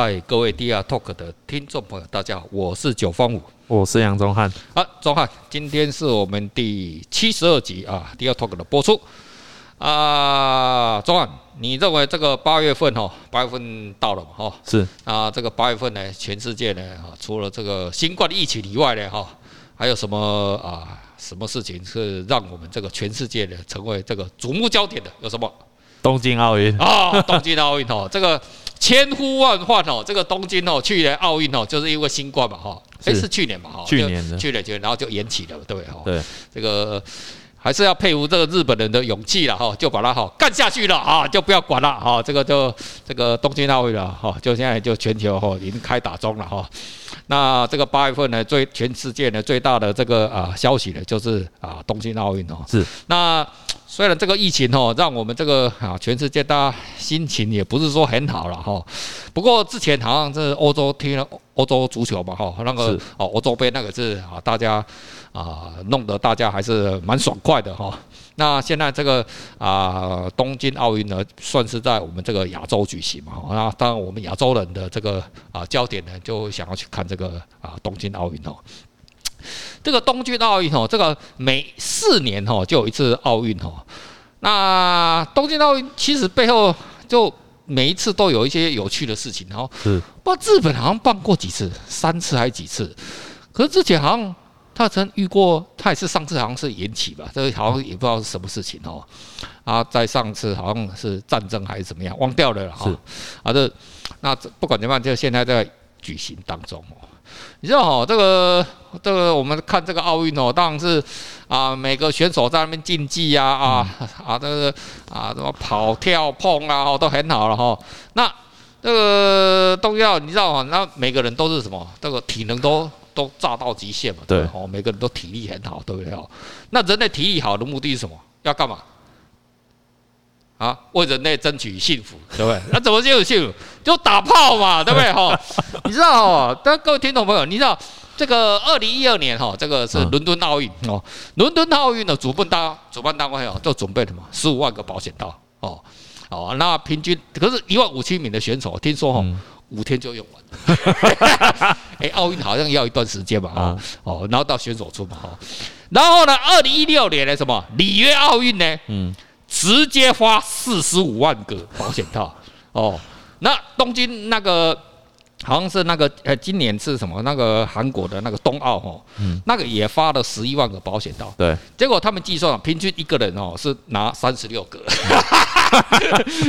嗨，各位 DR Talk 的听众朋友，大家好，我是九方武，我是杨宗翰。好，宗翰，今天是我们第72集啊 ，DR Talk 的播出啊。宗翰，你认为这个8月份哦，8月份到了嘛？哈，是啊，这个8月份呢，全世界呢，除了这个新冠疫情以外呢，哈，还有什么啊？什么事情是让我们这个全世界呢成为这个瞩目焦点的？有什么？东京奥运啊，东京奥运哦，这个千呼万唤哦，这个东京哦，去年奥运哦，就是因为新冠嘛哈，是去年嘛哈，去年，然后就延期了，对哈，对，这个还是要佩服这个日本人的勇气了哈，就把它好干下去了啊，就不要管了啊，这个就这个东京奥运了哈，就现在就全球哈已经开打中了哈。那这个8月份呢，全世界呢最大的这个消息呢，就是东京奥运哦。是。那虽然这个疫情哦，让我们这个全世界大家心情也不是说很好了哈。不过之前好像是欧洲踢了欧洲足球嘛哈，那个欧洲杯那个是大家弄得大家还是蛮爽快的哈。那现在这个东京奥运呢，算是在我们这个亚洲举行嘛。那当然我们亚洲人的这个焦点呢，就想要去看这个东京奥运哦。这个东京奥运哦，这个每4年哦就有一次奥运哦。那东京奥运其实背后就每一次都有一些有趣的事情哦。是。不过日本好像办过几次，3次还是几次？可是之前好像。他曾遇过，他也是上次好像是延期吧，这好像也不知道是什么事情哦。啊，在上次好像是战争还是怎么样，忘掉了哈。啊，这那不管怎么样，就现在在举行当中哦。你知道哦，这个我们看这个奥运哦，当然是每个选手在那边竞技呀这个什么跑跳碰啊都很好了哈。那这个都要你知道哦，那每个人都是什么，这个体能都炸到极限嘛，对哦，每个人都体力很好，对不对哦？那人类体力好的目的是什么？要干嘛？啊，为人类争取幸福，对不对？那怎么就有幸福？就打炮嘛，对不对哦？你知道哦，但各位听众朋友，你知道这个2012年哈，这个是伦敦奥运哦，伦敦奥运的主办单位哦，就准备什么15万个保险套哦哦，那平均可是15000名的选手，听说哦。5天就用完、欸，奥运好像要一段时间嘛，哦，然后到选手村嘛，然后呢，2016年呢，什么里约奥运呢，直接发45万个保险套，哦，那东京那个好像是那个今年是什么那个韩国的那个冬奥哦，那个也发了11万个保险套，对，结果他们计算平均一个人哦是拿36个。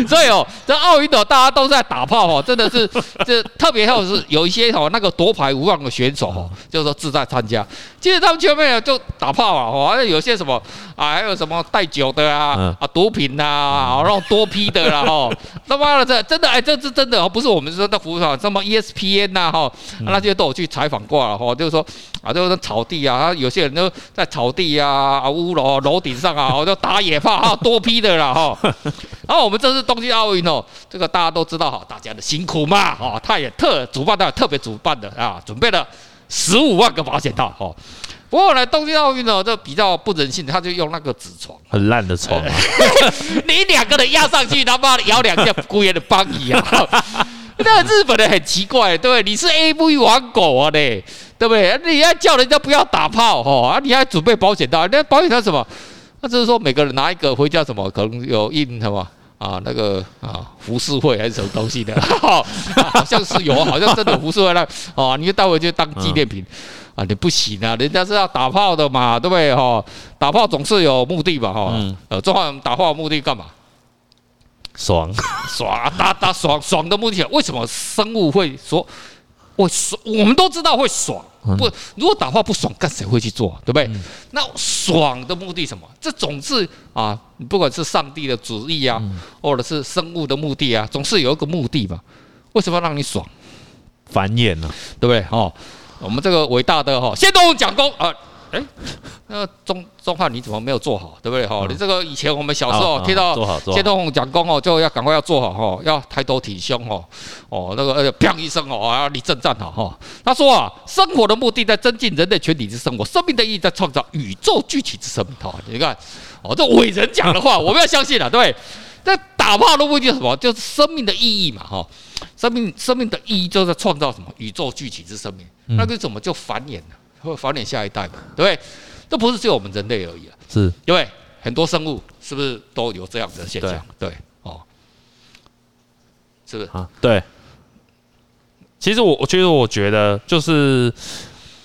所以哦，这奥运哦，大家都在打炮哦，真的是这特别后是有一些哦，那个夺牌无望的选手哦，就是说自在参加，其实他们全部就打炮啊，哦，有些什么啊，还有什么带酒的啊，毒品呐，啊，然后多批的啦，哦，他妈的这真的哎，这是真的哦，不是我们说的服务什么 ESPN 呐，哈，那些都有去采访过了哈，就是说啊，就是草地啊，有些人就在草地啊、楼顶上啊，就打野炮啊，多批的啦，哈。然后我们这次东京奥运哦，这个大家都知道哈，大家的辛苦嘛，哦，他也主办的特别主办的啊，准备了15万个保险套哦。不过呢，东京奥运呢，这比较不人性，他就用那个纸床，很烂的床，啊，你2个人压上去，他妈的摇2下，姑爷的帮你啊！那日本人很奇怪，对不对？你是 AV 玩狗啊嘞，对不对？你要叫人家不要打炮哦，啊，你还准备保险套，那保险套什么？那就是说，每个人拿一个回家，什么可能有印什么啊，那个啊，浮世绘还是什么东西的，哦啊，好像是有，好像真的浮世绘那哦，你就带回去当纪念品啊，你不行啊，人家是要打炮的嘛，对不对？哦，打炮总是有目的嘛，哈，中华人打炮的目的干嘛？爽，打爽的目的，为什么生物会说？我们都知道会爽，不，如果打炮不爽，干谁会去做，对不对？那爽的目的什么？这总是啊，不管是上帝的旨意啊，或者是生物的目的啊，总是有一个目的嘛。为什么要让你爽？繁衍呢，对不对？哦，我们这个伟大的哈，先动物讲功啊。哎，那钟汉你怎么没有做好，对不对？哈，你这个以前我们小时候听到先动物讲功哦，就要赶快要做好哈，要抬头挺胸哦，哦那个砰一声哦，要立正站好哈。他说啊，生活的目的在增进人类全体之生活，生命的意义在创造宇宙具体之生命。哈，你看，哦，这伟人讲的话，我们要相信了，对不对？这打好不好都不一定什么，就是生命的意义嘛，哈，生命的意义就是创造什么宇宙巨体之生命，那就怎么就繁衍呢？会繁衍下一代嘛，对不对？这不是只有我们人类而已啊，是，因为很多生物是不是都有这样的现象？对，哦，是不是？啊，对。其实我觉得就是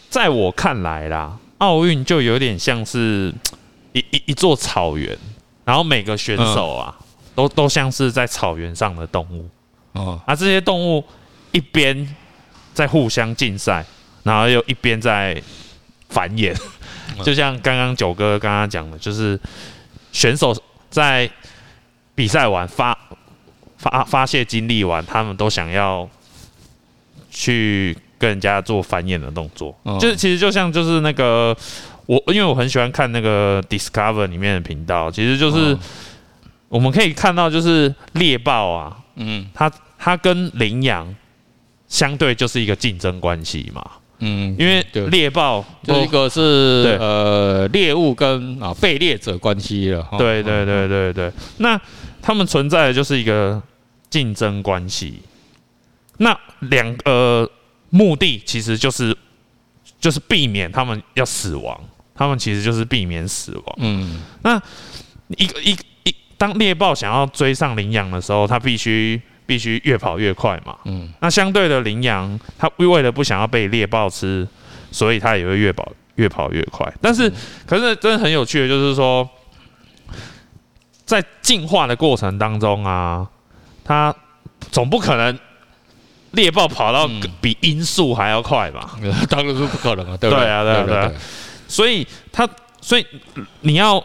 在我看来啦，奥运就有点像是一座草原，然后每个选手啊，都像是在草原上的动物，哦，啊，这些动物一边在互相竞赛，然后又一边在繁衍，就像刚刚九哥刚刚讲的，就是选手在比赛完发泄精力完，他们都想要去跟人家做繁衍的动作，就是其实就像就是那个因为我很喜欢看那个 Discover 里面的频道，其实就是我们可以看到就是猎豹啊，它跟羚羊相对就是一个竞争关系嘛，因为猎豹就一个是猎物跟被猎者关系了，对对对对对，那他们存在的就是一个竞争关系。那两个目的其实就是避免他们要死亡，他们其实就是避免死亡。那当猎豹想要追上羚羊的时候，它必须越跑越快嘛。那相对的羚羊，它为了不想要被猎豹吃，所以它也会越跑越快。但是，可是真的很有趣的就是说，在进化的过程当中啊，它总不可能。猎豹跑到比音速还要快吧？当然是不可能啊，对不对？对啊，对啊。所以你要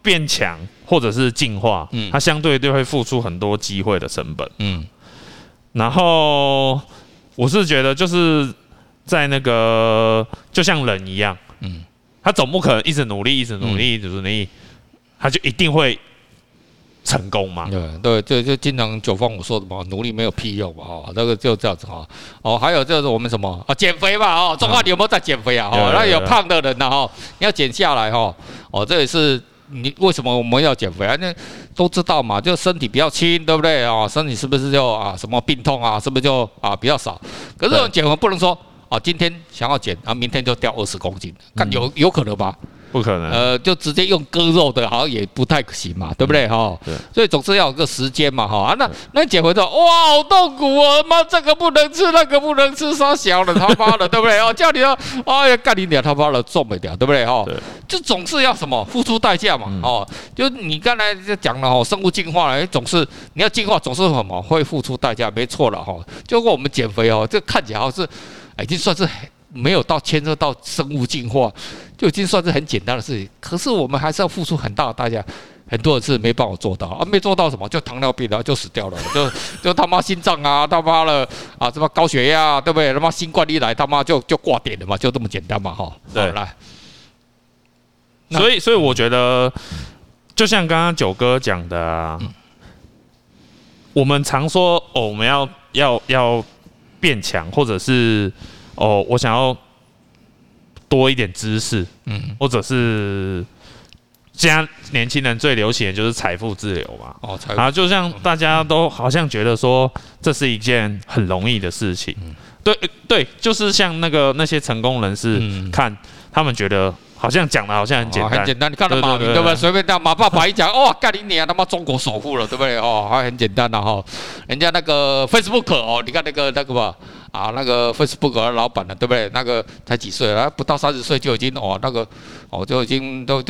变强或者是进化，它相对就会付出很多机会的成本。然后我是觉得就是在那个就像人一样，他总不可能一直努力，一直努力，他就一定会。成功嘛？对对，就经常九方我说的嘛，努力没有屁用嘛，哦，那个就这样子哈。哦，还有就是我们什么啊，减肥吧，哦，中华你有没有在减肥啊？哦，那有胖的人呐，哦，你要减下来哈。哦，这也是你为什么我们要减肥啊？那都知道嘛，就身体比较轻，对不对啊？身体是不是就啊什么病痛啊，是不是就啊比较少？可是减肥不能说啊，今天想要减啊，明天就掉20公斤，看有可能吧？不可能，就直接用割肉的，好像也不太行嘛，对不对哈？所以总是要有个时间嘛哈。啊，那姐回头，哇，好痛苦哦，妈，这个不能吃，那个不能吃，杀小了他妈的，对不对？哦，叫你要，哎呀，干你点他妈的，重一点，对不对哈？就总是要什么付出代价嘛，哦，就你刚才就讲了哈，生物进化了，总是你要进化，总是什么会付出代价，没错了哈。就跟我们减肥哦，这看起来好像是，已经算是。没有到牵涉到生物进化，就已经算是很简单的事情。可是我们还是要付出很大的代价，很多人是没办法做到啊，没做到什么就糖尿病了，就死掉了，就他妈心脏啊，他妈了啊，什么高血压，啊，对不对？他妈新冠一来，他妈就挂点了嘛，就这么简单嘛，哈。对，来。所以我觉得，就像刚刚九哥讲的，啊，我们常说哦，我们要变强，或者是。哦，我想要多一点知识，或者是现在年轻人最流行的就是财富自由嘛。哦，然后就像大家都好像觉得说这是一件很容易的事情，对对，就是像那些成功人士，看他们觉得好像讲的好像很简单，哦，很简单。你看到马云对不对？随便叫马爸爸一讲，哦，干你娘他妈中国首富了，对不对？哦，还很简单的，啊，哈。人家那个 Facebook 哦，你看那个吧。啊，那个 Facebook 的老板了，对不对？那个才几岁啊，不到30岁就已经哦，那个哦就已经都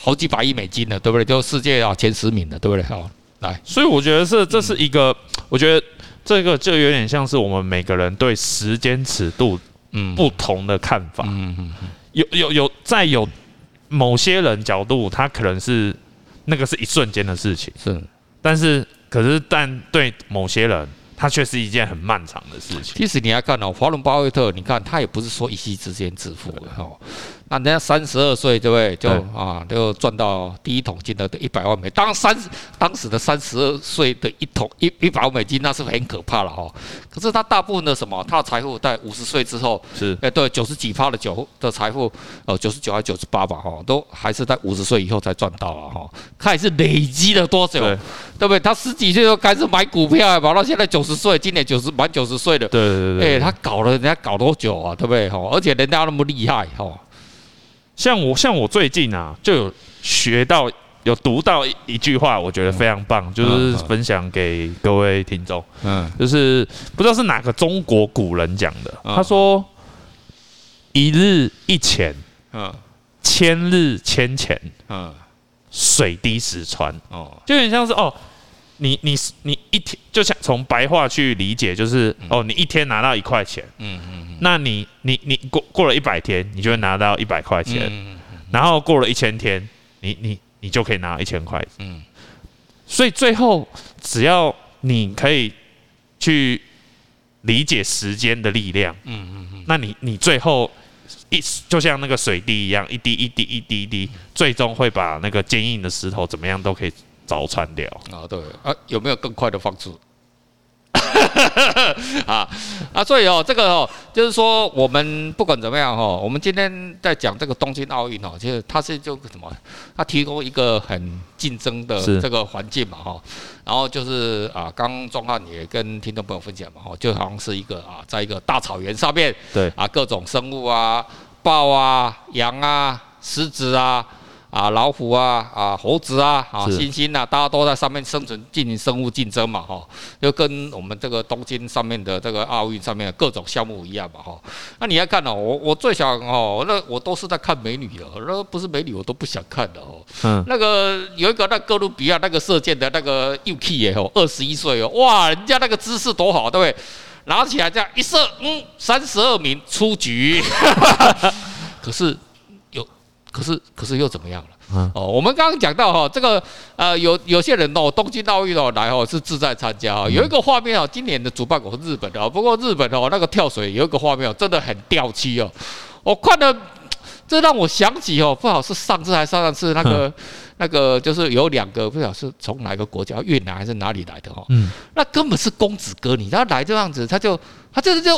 好几百亿美金了，对不对？就世界啊前10名了，对不对？好，来，所以我觉得这是一个，我觉得这个就有点像是我们每个人对时间尺度不同的看法。有某些人角度，他可能是那个是一瞬间的事情，是，但对某些人。它却是一件很漫长的事情。其实你来看哦，华伦巴菲特，你看他也不是说一夕之间致富的哦，那人家32岁，对不对？就啊，就赚到第一桶金的100万美。当时的32岁的100万美金，那是很可怕了哦。可是他大部分的什么，他的财富在50岁之后是，对，90几%的财富，99还98吧，哈，都还是在50岁以后才赚到了哈。看是累积了多久，对不对？他10几岁就开始买股票，跑到现在90岁，今年满90岁了。对对对。他搞了人家搞多久啊？对不对？哈，而且人家那么厉害哈。像我最近啊，就有学到有读到一句话，我觉得非常棒，就是分享给各位听众。就是不知道是哪个中国古人讲的，他说：“一日一钱，千日千钱，水滴石穿。”就有点像是哦，你一天，就像从白话去理解，就是哦，你一天拿到1块钱，那你过了100天，你就会拿到100块钱，然后过了1000天，你就可以拿1000块，所以最后只要你可以去理解时间的力量，那你最后就像那个水滴一样，一滴一滴一滴一滴，最终会把那个坚硬的石头怎么样都可以凿穿掉啊！对啊，有没有更快的方式？啊，所以哦，这个哦，就是说我们不管怎么样哦，我们今天在讲这个东京奥运哦，其实它是就什么，它提供一个很竞争的这个环境嘛哈。然后就是啊，刚钟汉也跟听众朋友分享嘛哈，就好像是一个啊，在一个大草原上面，对啊，各种生物啊，豹啊，羊啊，狮子啊。啊，老虎啊，啊，猴子啊，啊，猩猩啊，大家都在上面生存，进行生物竞争嘛，哈，就跟我们这个东京上面的这个奥运上面的各种项目一样嘛，哈。那你要看哦，我最想哦，那我都是在看美女的，那不是美女我都不想看的哦。那个有一个那哥伦比亚那个射箭的那个 Yuki 也哦，21岁哦，哇，人家那个姿势多好，对不对？拿起来这样一射，32名出局。可是。可是又怎么样了？哦，我们刚刚讲到哈，这个有些人哦，东京奥运哦来哦是自在参加哦，有一个画面哦，今年的主办国是日本的，不过日本哦那个跳水有一个画面哦，真的很掉漆哦，我看了，这让我想起哦，不好是上次还是上次那个就是有2个不晓得是从哪个国家，越南还是哪里来的哦，那根本是公子哥，你他来这样子，他就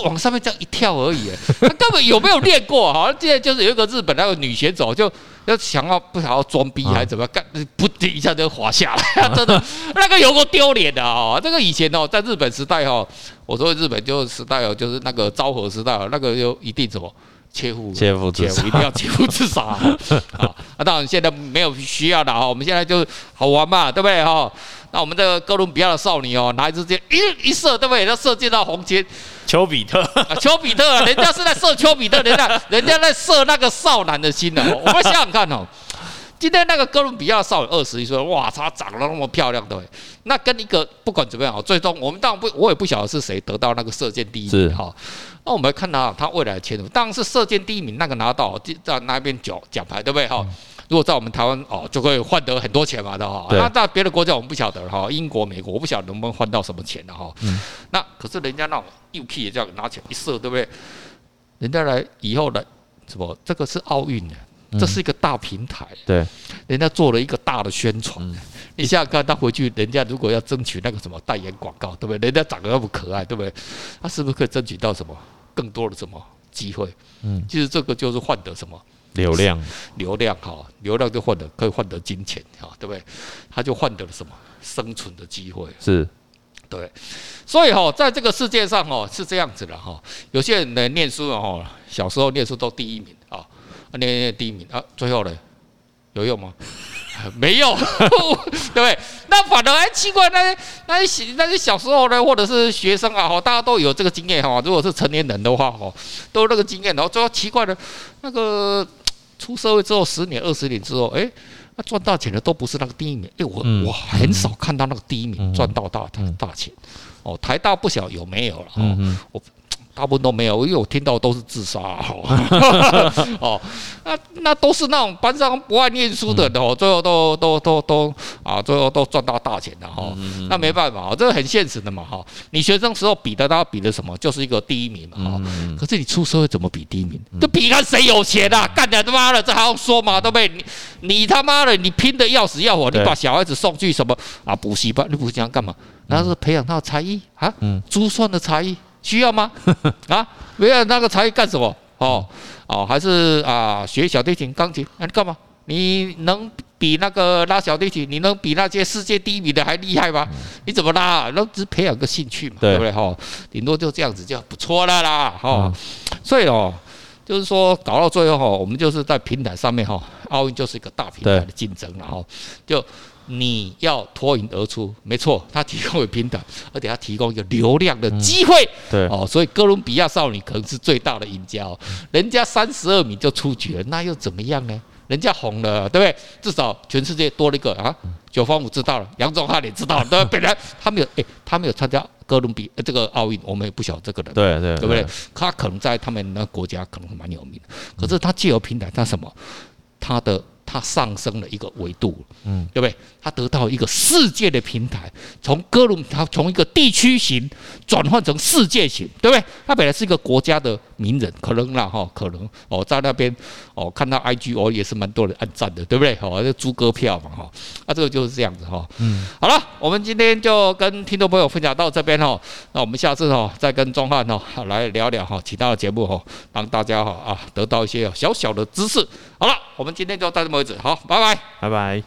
往上面这样一跳而已，他根本有没有练过？好像现在就是有一个日本那个女选手，就要想要不想要装逼还是怎么干，不一下就滑下来，真的那个有够丢脸的哦。这个以前哦，在日本时代哦，我说日本就时代哦，就是那个昭和时代哦，那个就一定什么。切腹自杀，一定要切腹自杀啊！当然现在没有需要了，我们现在就好玩嘛，对不对哈？那我们这个哥伦比亚的少女哦，拿一支箭一射，对不对？他射进到红心，丘比特，人家是在射丘比特，人家在射那个少男的心呢。我们想想看哦，今天那个哥伦比亚少女21岁，哇，她长得那么漂亮，对不对？那跟一个不管怎么样，最终我们当然我也不晓得是谁得到那个射箭第一名哈。那我们看到他未来的前途，当然是射箭第一名那个拿到在那边奖牌，对不对哈？如果在我们台湾哦，就可以换得很多钱嘛的哈。那在别的国家我们不晓得哈，英国、美国我不晓得能不能换到什么钱的哈。那可是人家那种Yuki也这样拿起来一射，对不对？人家来以后的什么？这个是奥运的。这是一个大平台，对，人家做了一个大的宣传。你想想看，他回去，人家如果要争取那个什么代言广告，对不对？人家长得那么可爱，对不对？他是不是可以争取到什么更多的什么机会？其实这个就是换得什么流量哈，流量就换得可以换得金钱哈，对不对？他就换得了什么生存的机会是。对，所以哈，在这个世界上哈是这样子的哈，有些人呢念书哈，小时候念书都第一名啊。念第一名啊，最后呢，有用吗？没用，对不对？那反而还奇怪，那些小时候呢，或者是学生啊，大家都有这个经验哈。如果是成年人的话，都有那个经验，然后最后奇怪的，那个出社会之后10年、20年之后，那赚大钱的都不是那个第一名。我很少看到那个第一名赚到大钱。台大不晓得有没有了，大部分都没有，因为我听到都是自杀、哦那都是那种班上不爱念书的人、哦、最后都赚到大钱了、哦、那没办法、哦、这很现实的嘛、哦、你学生时候比的，大家比的什么，就是一个第一名嘛、哦嗯、可是你出社会怎么比第一名？就比看谁有钱啊！干你他妈的，这还用说嘛？对不对？你他妈的，你拼的要死要活，你把小孩子送去什么啊补习班？你补习班干嘛？那是培养他的才艺啊，珠算的才艺。需要吗？啊，没有那个才艺干什么？哦，哦，还是啊，学小提琴、钢琴，那、啊、你干嘛？你能比那个拉小提琴，你能比那些世界第一名的还厉害吗？你怎么拉、啊？那只是培养个兴趣嘛， 对不对？哈、哦，顶多就这样子就不错了啦，哈、哦嗯。所以哦，就是说搞到最后哈、哦，我们就是在平台上面哈、哦，奥运就是一个大平台的竞争了哈、哦，就。你要脱颖而出，没错，他提供了平台，而且他提供一个流量的机会、嗯对哦，所以哥伦比亚少女可能是最大的赢家、哦、人家32米就出局了，那又怎么样呢？人家红了，对不对？至少全世界多了一个啊，久方武知道了，杨宗翰也知道了，对不对？本来他没有，他没有参加哥伦比亚这个奥运，我们也不晓得这个人，对对，对不对？他可能在他们那国家可能蛮有名的，可是他借由平台，他什么，他的。它上升了一个维度，嗯，对不对？它得到一个世界的平台，从哥伦比亚从一个地区型转换成世界型，对不对？它本来是一个国家的名人，可能啦哈，可能哦，在那边哦，看到 IG 哦也是蛮多人按赞的，对不对？哦，这猪哥票嘛哈，啊，这个就是这样子哈、哦。嗯，好了，我们今天就跟听众朋友分享到这边哈、哦，那我们下次哈、哦、再跟宗翰哈、哦、来聊聊哈、哦、其他的节目哈、哦，让大家哈、哦、啊得到一些小小的知识。好了，我们今天就到这么为止，好，拜拜，拜拜。